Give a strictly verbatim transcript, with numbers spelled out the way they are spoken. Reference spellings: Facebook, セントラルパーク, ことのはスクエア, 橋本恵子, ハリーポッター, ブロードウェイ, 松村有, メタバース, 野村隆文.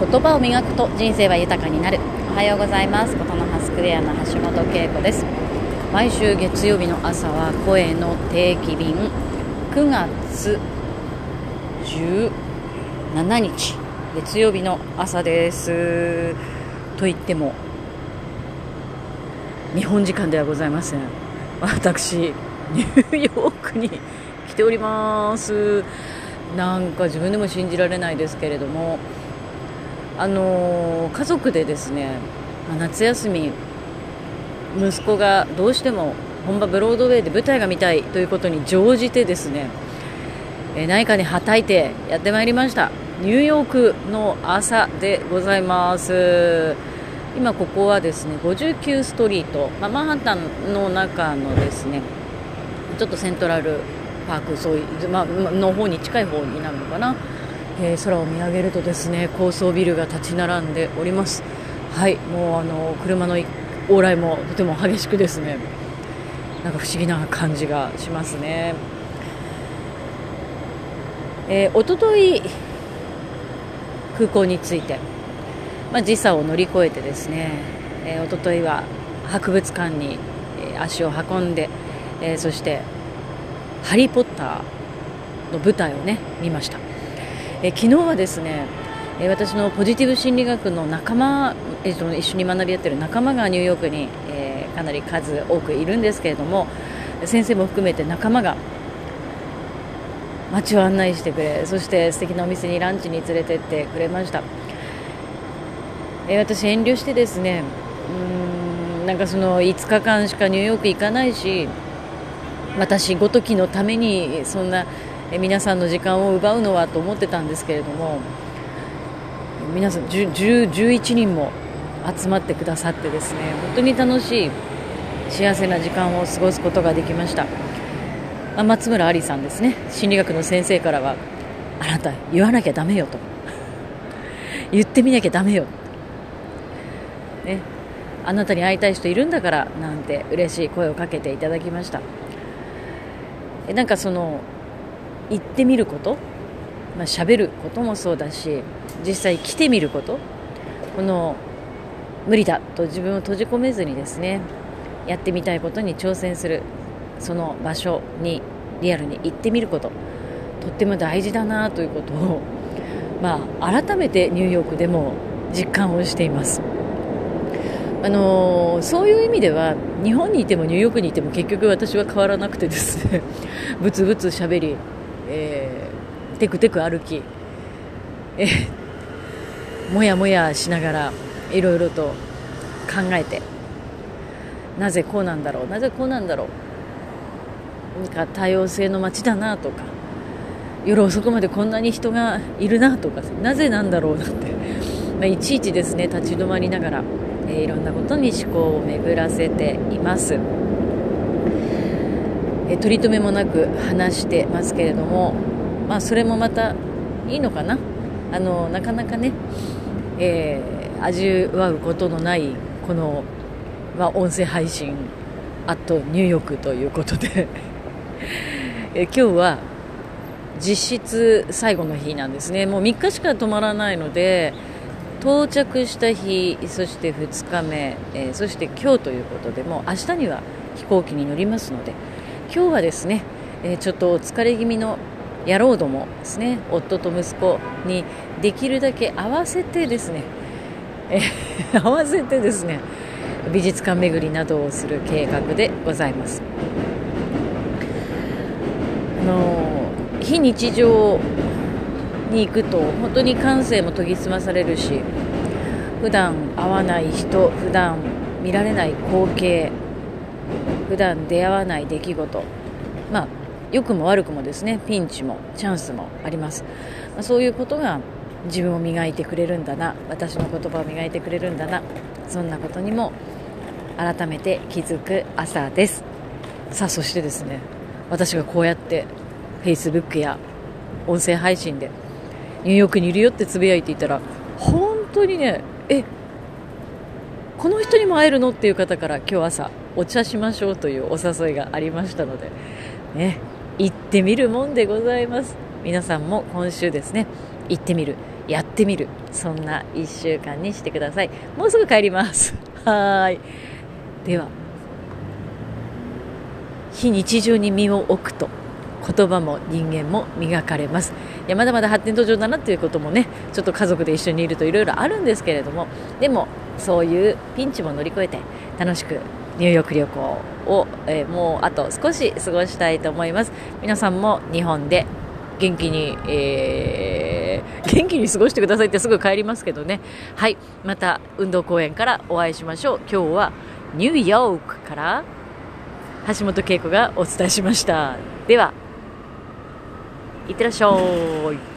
言葉を磨くと人生は豊かになる。おはようございます。ことのはスクエアの橋本恵子です。毎週月曜日の朝は声の定期便、くがつじゅうしちにち月曜日の朝です。と言っても日本時間ではございません。私ニューヨークに来ております。なんか自分でも信じられないですけれども、あのー、家族でですね、夏休み息子がどうしても本場ブロードウェイで舞台が見たいということに乗じてですね、えー、何かにはたいてやってまいりました。ニューヨークの朝でございます。今ここはですねごじゅうきゅうストリート、まあ、マンハッタンの中のですねちょっとセントラルパークそういう、まあの方に近い方になるのかな。えー、空を見上げるとですね高層ビルが立ち並んでおります。はい、もうあの車の往来もとても激しくですね、なんか不思議な感じがしますね。えー、おととい空港に着いて、まあ、時差を乗り越えてですね、えー、おとといは博物館に足を運んで、えー、そしてハリーポッターの舞台をね見ました。え昨日はですね、え私のポジティブ心理学の仲間、え一緒に学び合っている仲間がニューヨークに、えー、かなり数多くいるんですけれども、先生も含めて仲間が街を案内してくれ、そして素敵なお店にランチに連れてってくれました。え私遠慮してですね、うーんなんかそのいつかかんしかニューヨーク行かないし、私ごときのためにそんな皆さんの時間を奪うのはと思ってたんですけれども、皆さんじゅういちにんも集まってくださってですね、本当に楽しい幸せな時間を過ごすことができました。松村有さんですね、心理学の先生からはあなた言わなきゃダメよと言ってみなきゃダメよ、ね、あなたに会いたい人いるんだからなんて嬉しい声をかけていただきました。なんかその行ってみること、まあ、喋ることもそうだし、実際来てみること、この無理だと自分を閉じ込めずにですね、やってみたいことに挑戦する、その場所にリアルに行ってみること、とっても大事だなということを、まあ、改めてニューヨークでも実感をしています。あのー、そういう意味では日本にいてもニューヨークにいても結局私は変わらなくてですねぶつぶつしゃべり、えー、テクテク歩き、えー、もやもやしながらいろいろと考えて、なぜこうなんだろうなぜこうなんだろう、なんか多様性の街だなとか、夜遅くまでこんなに人がいるなとか、なぜなんだろうなんて、まあ、いちいちですね立ち止まりながらいろんなことに思考を巡らせています。え取り留めもなく話してますけれども、まあ、それもまたいいのかな。あのなかなかね、えー、味わうことのないこの、まあ、音声配信あとニューヨークということでえ今日は実質最後の日なんですね。もうみっかしか泊まらないので、到着した日、そしてふつかめ、えー、そして今日ということで、もう明日には飛行機に乗りますので、今日はですね、えー、ちょっとお疲れ気味の野郎どもですね、夫と息子にできるだけ合わせてですね、えー、合わせてですね美術館巡りなどをする計画でございます。あのー、非日常に行くと本当に感性も研ぎ澄まされるし、普段会わない人、普段見られない光景、普段出会わない出来事、まあ良くも悪くもですね、ピンチもチャンスもあります。まあ、そういうことが自分を磨いてくれるんだな、私の言葉を磨いてくれるんだな、そんなことにも改めて気づく朝です。さあ、そしてですね、私がこうやって Facebook や音声配信でニューヨークにいるよってつぶやいていたら、本当にね、えこの人にも会えるのっていう方から今日朝お茶しましょうというお誘いがありましたので、ね、行ってみるもんでございます。皆さんも今週ですね、行ってみる、やってみる、そんないっしゅうかんにしてください。もうすぐ帰りますはい。では非日常に身を置くと言葉も人間も磨かれます。いや、まだまだ発展途上だなということもね、ちょっと家族で一緒にいるといろいろあるんですけれども、でもそういうピンチも乗り越えて楽しくニューヨーク旅行を、えー、もうあと少し過ごしたいと思います。皆さんも日本で元気に、えー、元気に過ごしてくださいってすぐ帰りますけどね。はい、また運動公園からお会いしましょう。今日はニューヨークから橋本恵子がお伝えしました。では、いってらっしゃい。